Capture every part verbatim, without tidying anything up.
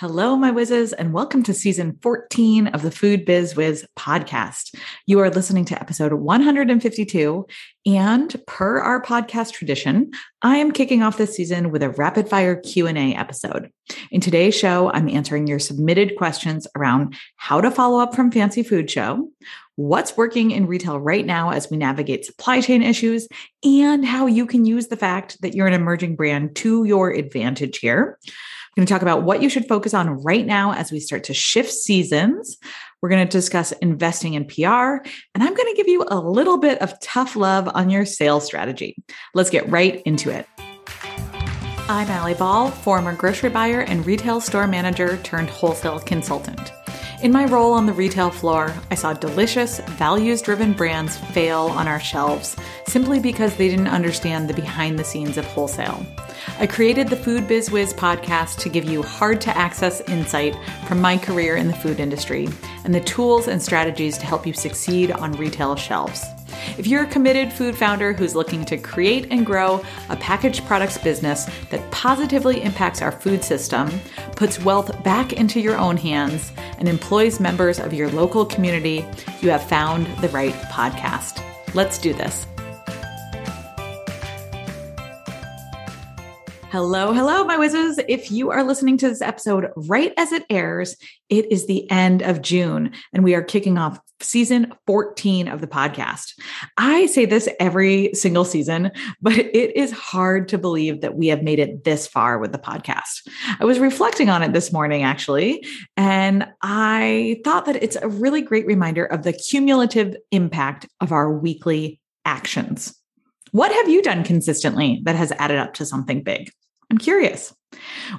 Hello, my whizzes, and welcome to season fourteen of the Food Biz Wiz podcast. You are listening to episode one hundred fifty-two, and per our podcast tradition, I am kicking off this season with a rapid fire Q and A episode. In today's show, I'm answering your submitted questions around how to follow up from Fancy Food Show, what's working in retail right now as we navigate supply chain issues, and how you can use the fact that you're an emerging brand to your advantage here. We're going to talk about what you should focus on right now as we start to shift seasons. We're going to discuss investing in P R, and I'm going to give you a little bit of tough love on your sales strategy. Let's get right into it. I'm Allie Ball, former grocery buyer and retail store manager turned wholesale consultant. In my role on the retail floor, I saw delicious, values-driven brands fail on our shelves simply because they didn't understand the behind the scenes of wholesale. I created the Food Biz Wiz podcast to give you hard-to-access insight from my career in the food industry and the tools and strategies to help you succeed on retail shelves. If you're a committed food founder who's looking to create and grow a packaged products business that positively impacts our food system, puts wealth back into your own hands, and employs members of your local community, you have found the right podcast. Let's do this. Hello, hello, my whizzes. If you are listening to this episode right as it airs, it is the end of June, and we are kicking off season fourteen of the podcast. I say this every single season, but it is hard to believe that we have made it this far with the podcast. I was reflecting on it this morning, actually, and I thought that it's a really great reminder of the cumulative impact of our weekly actions. What have you done consistently that has added up to something big? I'm curious.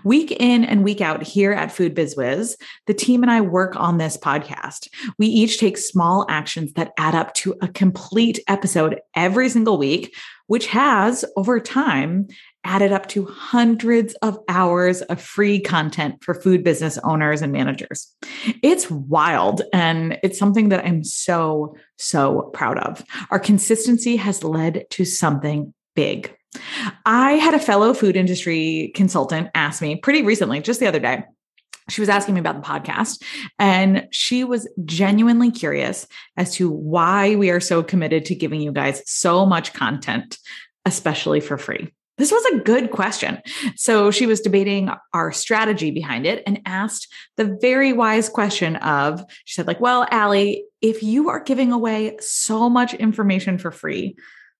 Week in and week out here at Food Biz Wiz, the team and I work on this podcast. We each take small actions that add up to a complete episode every single week, which has, over time, added up to hundreds of hours of free content for food business owners and managers. It's wild, and it's something that I'm so, so proud of. Our consistency has led to something big. I had a fellow food industry consultant ask me pretty recently, just the other day, she was asking me about the podcast, and she was genuinely curious as to why we are so committed to giving you guys so much content, especially for free. This was a good question. So she was debating our strategy behind it and asked the very wise question of, she said like, well, Allie, if you are giving away so much information for free,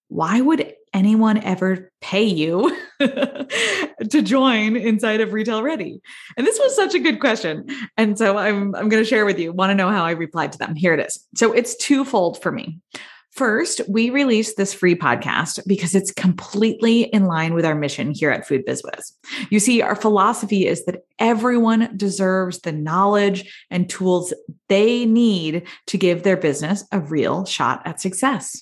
why would anyone ever pay you to join inside of Retail Ready? And this was such a good question. And so I'm, I'm going to share with you, want to know how I replied to them. Here it is. So it's twofold for me. First, we released this free podcast because it's completely in line with our mission here at Food Biz Wiz. You see, our philosophy is that everyone deserves the knowledge and tools they need to give their business a real shot at success.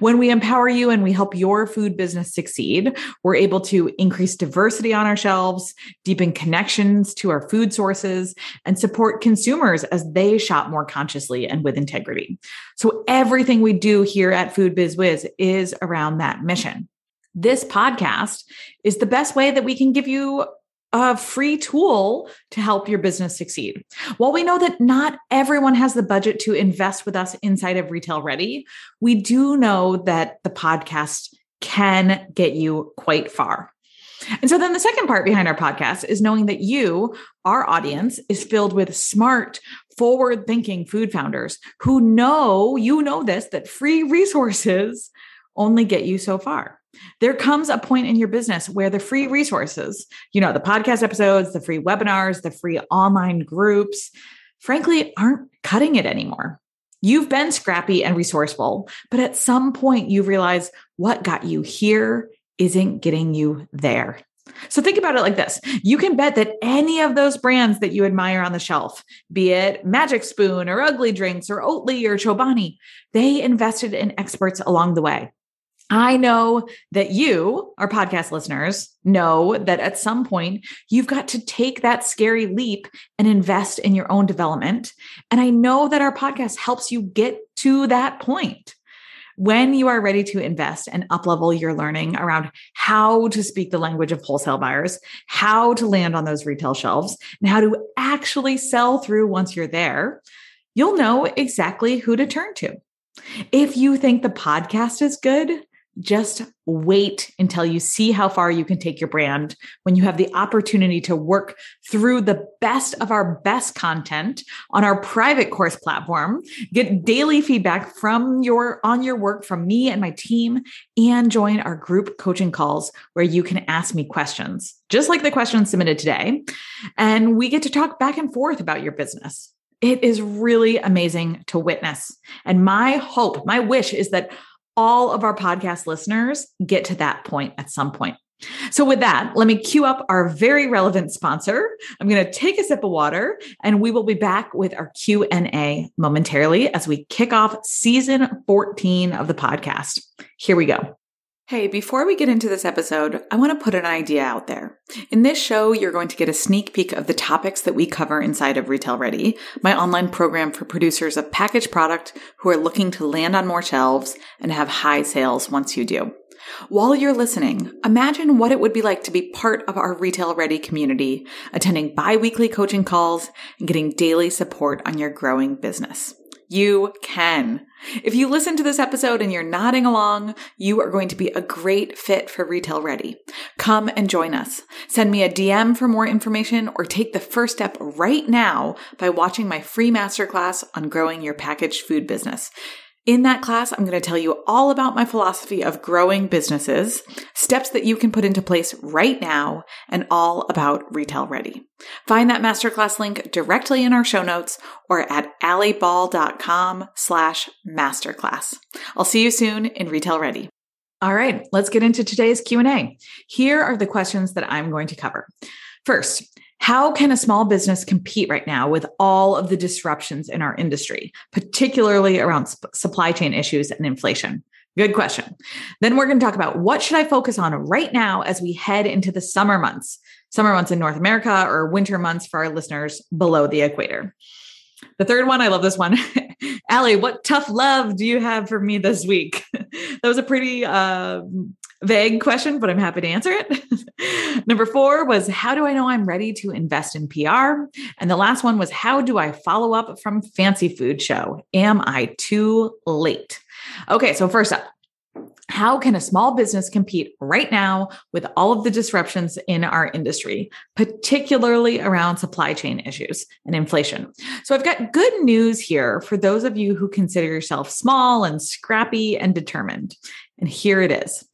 When we empower you and we help your food business succeed, we're able to increase diversity on our shelves, deepen connections to our food sources, and support consumers as they shop more consciously and with integrity. So everything we do here at Food Biz Wiz is around that mission. This podcast is the best way that we can give you a free tool to help your business succeed. While we know that not everyone has the budget to invest with us inside of Retail Ready, we do know that the podcast can get you quite far. And so then the second part behind our podcast is knowing that you, our audience, is filled with smart, forward-thinking food founders who know, you know this, that free resources only get you so far. There comes a point in your business where the free resources, you know, the podcast episodes, the free webinars, the free online groups, frankly, aren't cutting it anymore. You've been scrappy and resourceful, but at some point you realize what got you here isn't getting you there. So think about it like this. You can bet that any of those brands that you admire on the shelf, be it Magic Spoon or Ugly Drinks or Oatly or Chobani, they invested in experts along the way. I know that you, our podcast listeners, know that at some point you've got to take that scary leap and invest in your own development. And I know that our podcast helps you get to that point. when you are ready to invest and uplevel your learning around how to speak the language of wholesale buyers, how to land on those retail shelves, and how to actually sell through once you're there, you'll know exactly who to turn to. If you think the podcast is good, just wait until you see how far you can take your brand when you have the opportunity to work through the best of our best content on our private course platform, get daily feedback from your on your work from me and my team, and join our group coaching calls where you can ask me questions, just like the questions submitted today. And we get to talk back and forth about your business. It is really amazing to witness. And my hope, my wish is that all of our podcast listeners get to that point at some point. So with that, let me cue up our very relevant sponsor. I'm going to take a sip of water and we will be back with our Q and A momentarily as we kick off season fourteen of the podcast. Here we go. Hey, before we get into this episode, I want to put an idea out there. In this show, you're going to get a sneak peek of the topics that we cover inside of Retail Ready, my online program for producers of packaged product who are looking to land on more shelves and have high sales once you do. While you're listening, imagine what it would be like to be part of our Retail Ready community, attending bi-weekly coaching calls and getting daily support on your growing business. You can. If you listen to this episode and you're nodding along, you are going to be a great fit for Retail Ready. Come and join us. Send me a D M for more information or take the first step right now by watching my free masterclass on growing your packaged food business. In that class, I'm going to tell you all about my philosophy of growing businesses, steps that you can put into place right now, and all about Retail Ready. Find that masterclass link directly in our show notes or at allieball.com slash masterclass. I'll see you soon in Retail Ready. All right, let's get into today's Q and A. Here are the questions that I'm going to cover. First, how can a small business compete right now with all of the disruptions in our industry, particularly around sp- supply chain issues and inflation? Good question. Then we're going to talk about what should I focus on right now as we head into the summer months, summer months in North America or winter months for our listeners below the equator. The third one, I love this one. Allie, what tough love do you have for me this week? That was a pretty uh, vague question, but I'm happy to answer it. Number four was, how do I know I'm ready to invest in P R? And the last one was, how do I follow up from Fancy Food Show? Am I too late? Okay, so first up, how can a small business compete right now with all of the disruptions in our industry, particularly around supply chain issues and inflation? So I've got good news here for those of you who consider yourself small and scrappy and determined. And here it is.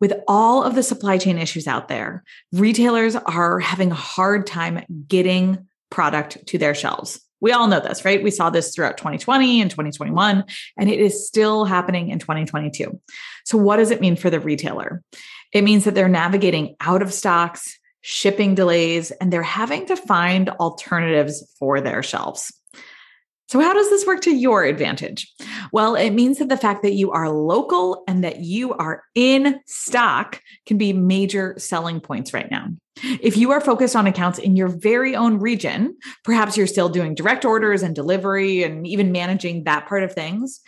With all of the supply chain issues out there, retailers are having a hard time getting product to their shelves. We all know this, right? We saw this throughout twenty twenty and twenty twenty-one, and it is still happening in twenty twenty-two. So what does it mean for the retailer? It means that they're navigating out of stocks, shipping delays, and they're having to find alternatives for their shelves. So how does this work to your advantage? Well, it means that the fact that you are local and that you are in stock can be major selling points right now. If you are focused on accounts in your very own region, perhaps you're still doing direct orders and delivery and even managing that part of things,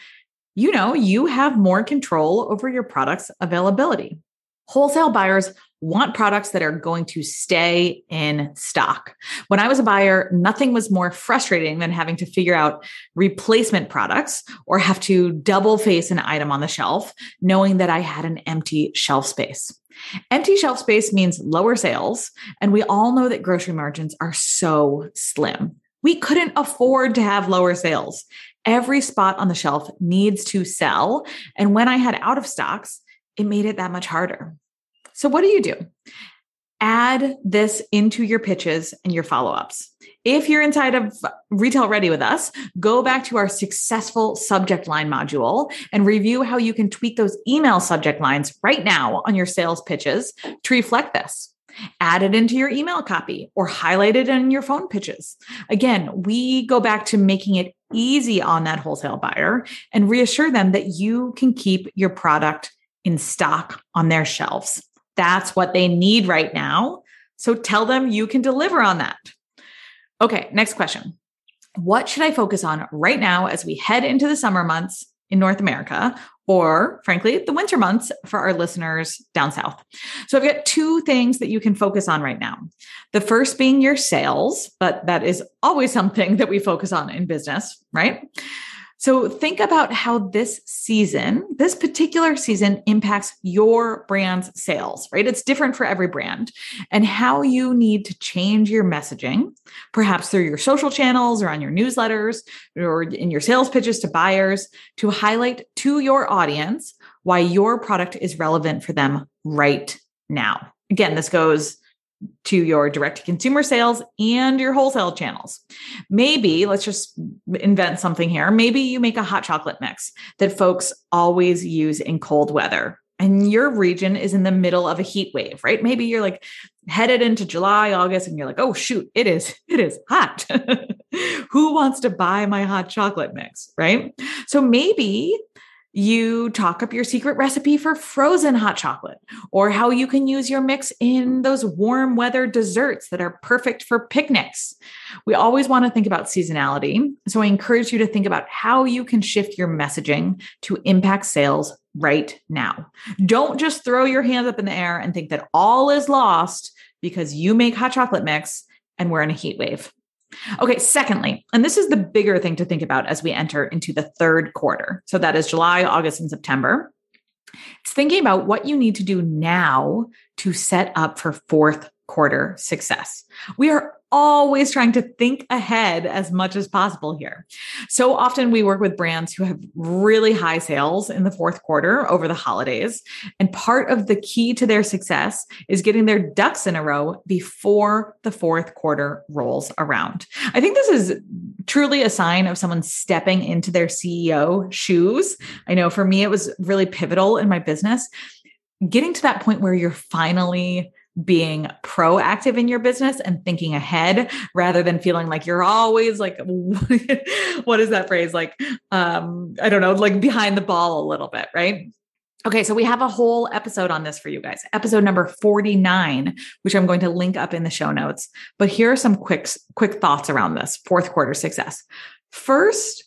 you know, you have more control over your product's availability. Wholesale buyers want products that are going to stay in stock. When I was a buyer, nothing was more frustrating than having to figure out replacement products or have to double face an item on the shelf, knowing that I had an empty shelf space. Empty shelf space means lower sales, and we all know that grocery margins are so slim. We couldn't afford to have lower sales. Every spot on the shelf needs to sell, and when I had out of stocks, it made it that much harder. So what do you do? Add this into your pitches and your follow-ups. If you're inside of Retail Ready with us, go back to our successful subject line module and review how you can tweak those email subject lines right now on your sales pitches to reflect this. Add it into your email copy or highlight it in your phone pitches. Again, we go back to making it easy on that wholesale buyer and reassure them that you can keep your product in stock on their shelves. That's what they need right now. So tell them you can deliver on that. Okay, next question. What should I focus on right now as we head into the summer months in North America, or frankly, the winter months for our listeners down south. So I've got two things that you can focus on right now. The first being your sales, but that is always something that we focus on in business, right? So think about how this season, this particular season, impacts your brand's sales, right? It's different for every brand, and how you need to change your messaging, perhaps through your social channels or on your newsletters or in your sales pitches to buyers, to highlight to your audience why your product is relevant for them right now. Again, this goes to your direct-to-consumer sales and your wholesale channels. Maybe, let's just invent something here. Maybe you make a hot chocolate mix that folks always use in cold weather, and your region is in the middle of a heat wave, right? Maybe you're like headed into July, August, and you're like, oh shoot, it is, it is hot. Who wants to buy my hot chocolate mix, right? So maybe you talk up your secret recipe for frozen hot chocolate, or how you can use your mix in those warm weather desserts that are perfect for picnics. We always want to think about seasonality. So I encourage you to think about how you can shift your messaging to impact sales right now. Don't just throw your hands up in the air and think that all is lost because you make hot chocolate mix and we're in a heat wave. Okay, secondly, and this is the bigger thing to think about as we enter into the third quarter. So that is July, August, and September. It's thinking about what you need to do now to set up for fourth quarter success. We are always trying to think ahead as much as possible here. So often we work with brands who have really high sales in the fourth quarter over the holidays. And part of the key to their success is getting their ducks in a row before the fourth quarter rolls around. I think this is truly a sign of someone stepping into their C E O shoes. I know for me, it was really pivotal in my business. Getting to that point where you're finally being proactive in your business and thinking ahead rather than feeling like you're always like, what is that phrase? Like, um, I don't know, like behind the ball a little bit, right? Okay. So we have a whole episode on this for you guys, episode number forty-nine, which I'm going to link up in the show notes, but here are some quick, quick thoughts around this fourth quarter success. First,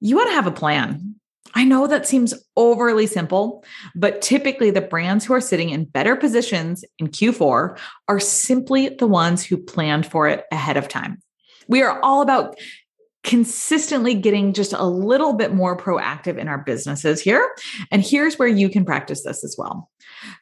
you want to have a plan. I know that seems overly simple, but typically the brands who are sitting in better positions in Q four are simply the ones who planned for it ahead of time. We are all about consistently getting just a little bit more proactive in our businesses here. And here's where you can practice this as well.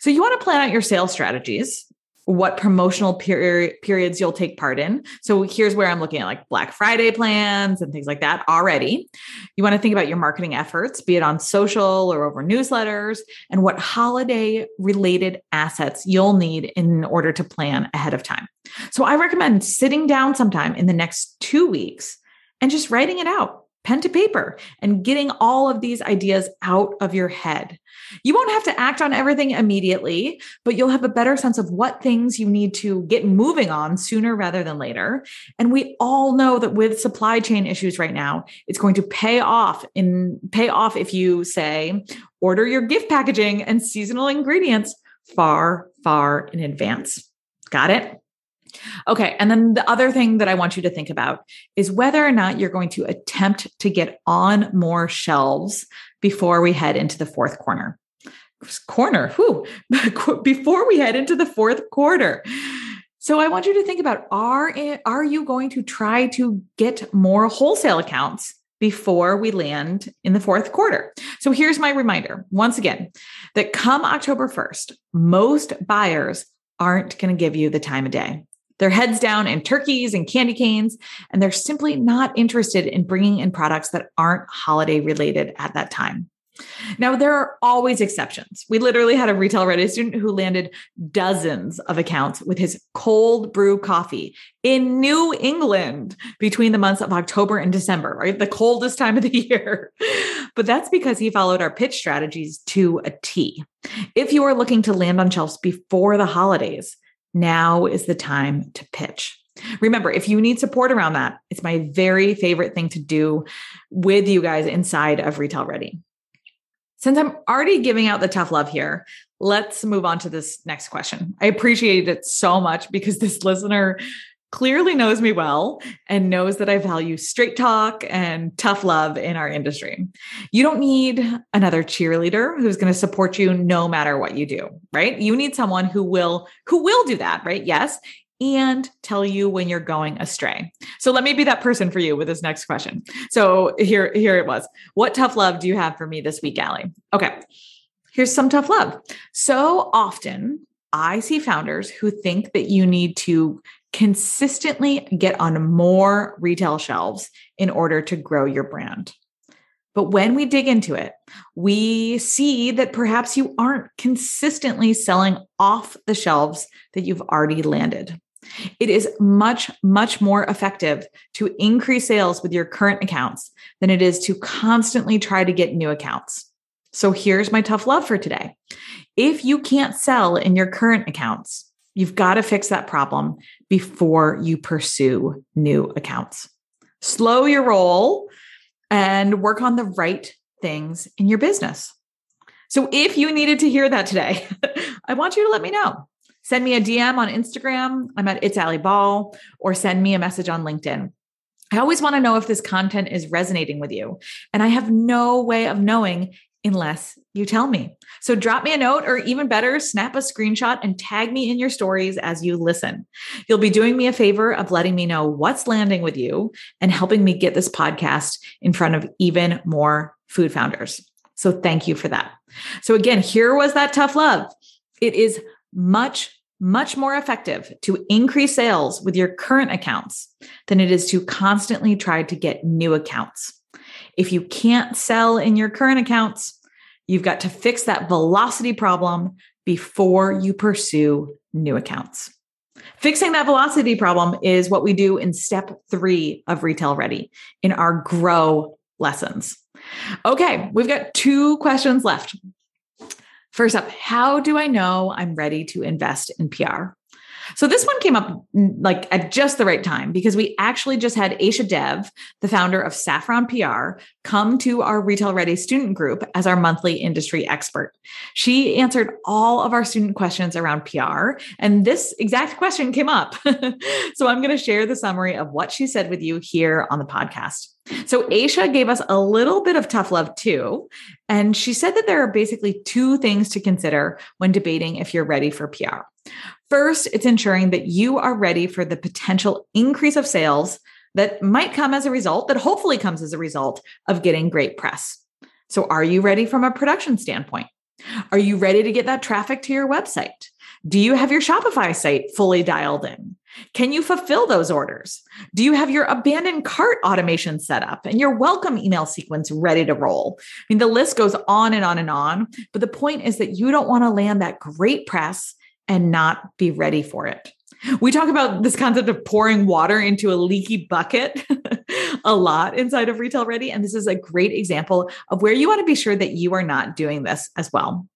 So you want to plan out your sales strategies, what promotional peri- periods you'll take part in. So here's where I'm looking at like Black Friday plans and things like that already. You want to think about your marketing efforts, be it on social or over newsletters, and what holiday related assets you'll need in order to plan ahead of time. So I recommend sitting down sometime in the next two weeks and just writing it out, pen to paper, and getting all of these ideas out of your head. You won't have to act on everything immediately, but you'll have a better sense of what things you need to get moving on sooner rather than later. And we all know that with supply chain issues right now, it's going to pay off in pay off if you say, order your gift packaging and seasonal ingredients far, far in advance. Got it? Okay. And then the other thing that I want you to think about is whether or not you're going to attempt to get on more shelves before we head into the fourth corner. Corner, whew, before we head into the fourth quarter. So I want you to think about, are, are you going to try to get more wholesale accounts before we land in the fourth quarter? So here's my reminder, once again, that come October first, most buyers aren't going to give you the time of day. Their heads down in turkeys and candy canes, and they're simply not interested in bringing in products that aren't holiday related at that time. Now, there are always exceptions. We literally had a Retail Ready student who landed dozens of accounts with his cold brew coffee in New England between the months of October and December, right? The coldest time of the year. But that's because he followed our pitch strategies to a T. If you are looking to land on shelves before the holidays, now is the time to pitch. Remember, if you need support around that, it's my very favorite thing to do with you guys inside of Retail Ready. Since I'm already giving out the tough love here, let's move on to this next question. I appreciated it so much because this listener clearly knows me well and knows that I value straight talk and tough love in our industry. You don't need another cheerleader who's going to support you no matter what you do, right? You need someone who will, who will do that, right? Yes. And tell you when you're going astray. So let me be that person for you with this next question. So here, here it was. What tough love do you have for me this week, Allie? Okay. Here's some tough love. So often I see founders who think that you need to consistently get on more retail shelves in order to grow your brand. But when we dig into it, we see that perhaps you aren't consistently selling off the shelves that you've already landed. It is much, much more effective to increase sales with your current accounts than it is to constantly try to get new accounts. So here's my tough love for today. If you can't sell in your current accounts, you've got to fix that problem before you pursue new accounts. Slow your roll and work on the right things in your business. So if you needed to hear that today, I want you to let me know. Send me a D M on Instagram. I'm at It's Allie Ball, or send me a message on LinkedIn. I always want to know if this content is resonating with you, and I have no way of knowing unless you tell me. So drop me a note, or even better, snap a screenshot and tag me in your stories as you listen. You'll be doing me a favor of letting me know what's landing with you and helping me get this podcast in front of even more food founders. So thank you for that. So again, here was that tough love. It is much, much more effective to increase sales with your current accounts than it is to constantly try to get new accounts. If you can't sell in your current accounts, you've got to fix that velocity problem before you pursue new accounts. Fixing that velocity problem is what we do in step three of Retail Ready in our grow lessons. Okay, we've got two questions left. First up, how do I know I'm ready to invest in P R? So this one came up like at just the right time, because we actually just had Ayesha Dev, the founder of Saffron P R, come to our Retail Ready student group as our monthly industry expert. She answered all of our student questions around P R, and this exact question came up. So I'm going to share the summary of what she said with you here on the podcast. So Ayesha gave us a little bit of tough love too, and she said that there are basically two things to consider when debating if you're ready for P R. First, it's ensuring that you are ready for the potential increase of sales that might come as a result, that hopefully comes as a result of getting great press. So are you ready from a production standpoint? Are you ready to get that traffic to your website? Do you have your Shopify site fully dialed in? Can you fulfill those orders? Do you have your abandoned cart automation set up and your welcome email sequence ready to roll? I mean, the list goes on and on and on, but the point is that you don't want to land that great press and not be ready for it. We talk about this concept of pouring water into a leaky bucket a lot inside of Retail Ready, and this is a great example of where you want to be sure that you are not doing this as well.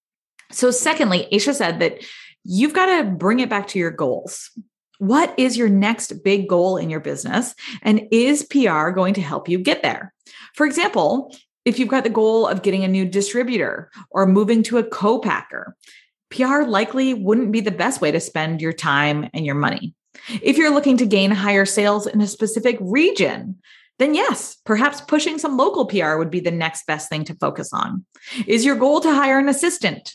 So secondly, Ayesha said that you've got to bring it back to your goals. What is your next big goal in your business? And is P R going to help you get there? For example, if you've got the goal of getting a new distributor or moving to a co-packer, P R likely wouldn't be the best way to spend your time and your money. If you're looking to gain higher sales in a specific region, then yes, perhaps pushing some local P R would be the next best thing to focus on. Is your goal to hire an assistant?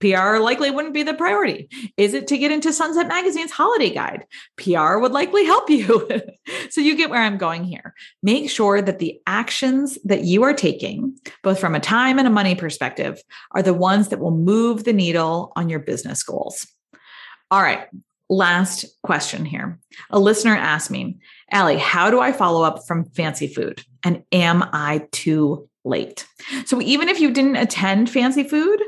P R likely wouldn't be the priority. Is it to get into Sunset Magazine's holiday guide? P R would likely help you. So you get where I'm going here. Make sure that the actions that you are taking, both from a time and a money perspective, are the ones that will move the needle on your business goals. All right. Last question here. A listener asked me, Allie, how do I follow up from Fancy Food? And am I too late? So even if you didn't attend Fancy Food,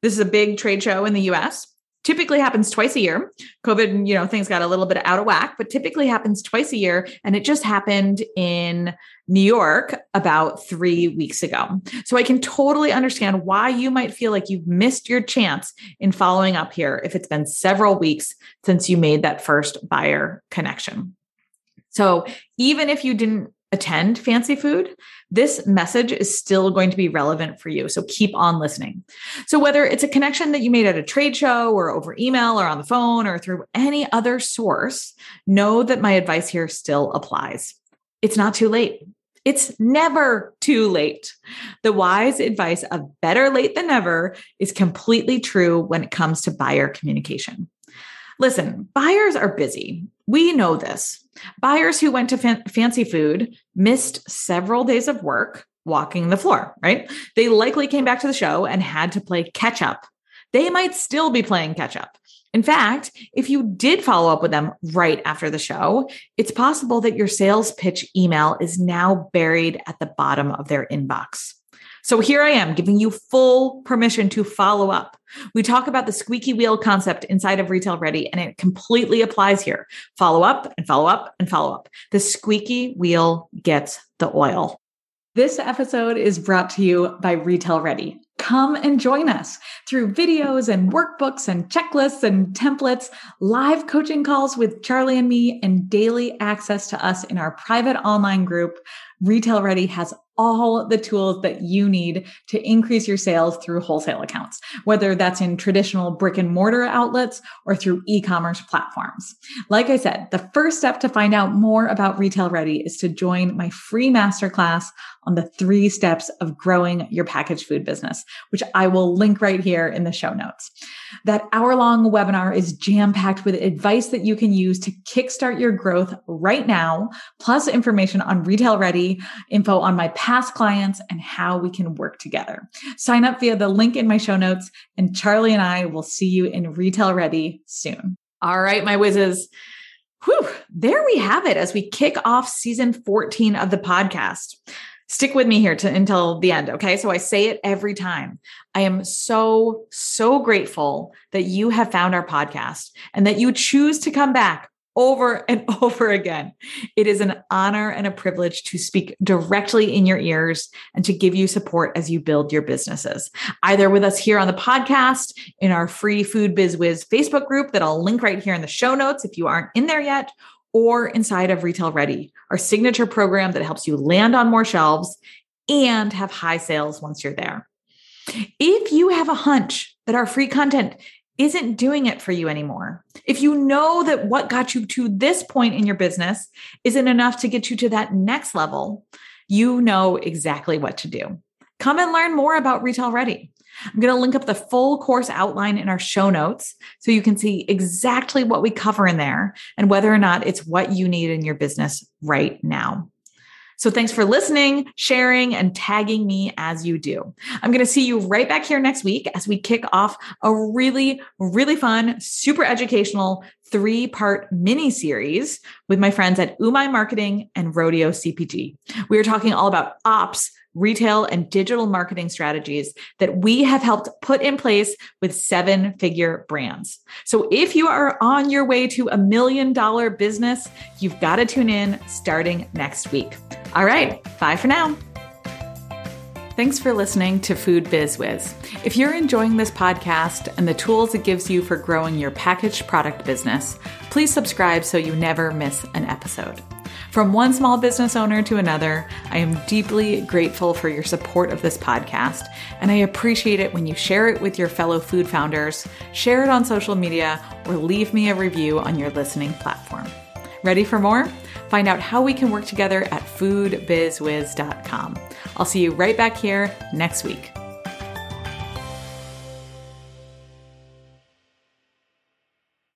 this is a big trade show in the U S, typically happens twice a year. COVID, you know, things got a little bit out of whack, but typically happens twice a year. And it just happened in New York about three weeks ago. So I can totally understand why you might feel like you've missed your chance in following up here if it's been several weeks since you made that first buyer connection. So even if you didn't attend Fancy Food, this message is still going to be relevant for you. So keep on listening. So whether it's a connection that you made at a trade show or over email or on the phone or through any other source, know that my advice here still applies. It's not too late. It's never too late. The wise advice of better late than never is completely true when it comes to buyer communication. Listen, buyers are busy. We know this. Buyers who went to fan- Fancy Food missed several days of work walking the floor, right? They likely came back to the show and had to play catch up. They might still be playing catch up. In fact, if you did follow up with them right after the show, it's possible that your sales pitch email is now buried at the bottom of their inbox. So here I am giving you full permission to follow up. We talk about the squeaky wheel concept inside of Retail Ready, and it completely applies here. Follow up and follow up and follow up. The squeaky wheel gets the oil. This episode is brought to you by Retail Ready. Come and join us through videos and workbooks and checklists and templates, live coaching calls with Charlie and me, and daily access to us in our private online group. Retail Ready has all the tools that you need to increase your sales through wholesale accounts, whether that's in traditional brick and mortar outlets or through e-commerce platforms. Like I said, the first step to find out more about Retail Ready is to join my free masterclass on the three steps of growing your packaged food business, which I will link right here in the show notes. That hour-long webinar is jam-packed with advice that you can use to kickstart your growth right now, plus information on Retail Ready, info on my past clients, and how we can work together. Sign up via the link in my show notes, and Charlie and I will see you in Retail Ready soon. All right, my whizzes. Whew, there we have it as we kick off season fourteen of the podcast. Stick with me here to, until the end, okay? So I say it every time. I am so, so grateful that you have found our podcast and that you choose to come back over and over again. It is an honor and a privilege to speak directly in your ears and to give you support as you build your businesses, either with us here on the podcast, in our free Food Biz Wiz Facebook group that I'll link right here in the show notes if you aren't in there yet, or inside of Retail Ready, our signature program that helps you land on more shelves and have high sales once you're there. If you have a hunch that our free content isn't doing it for you anymore, if you know that what got you to this point in your business isn't enough to get you to that next level, you know exactly what to do. Come and learn more about Retail Ready. I'm going to link up the full course outline in our show notes so you can see exactly what we cover in there and whether or not it's what you need in your business right now. So thanks for listening, sharing, and tagging me as you do. I'm going to see you right back here next week as we kick off a really, really fun, super educational three-part mini-series with my friends at Umai Marketing and Rodeo C P G. We are talking all about ops, retail, and digital marketing strategies that we have helped put in place with seven-figure brands. So if you are on your way to a million-dollar business, you've got to tune in starting next week. All right, bye for now. Thanks for listening to Food Biz Wiz. If you're enjoying this podcast and the tools it gives you for growing your packaged product business, please subscribe so you never miss an episode. From one small business owner to another, I am deeply grateful for your support of this podcast, and I appreciate it when you share it with your fellow food founders, share it on social media, or leave me a review on your listening platform. Ready for more? Find out how we can work together at food biz wiz dot com. I'll see you right back here next week.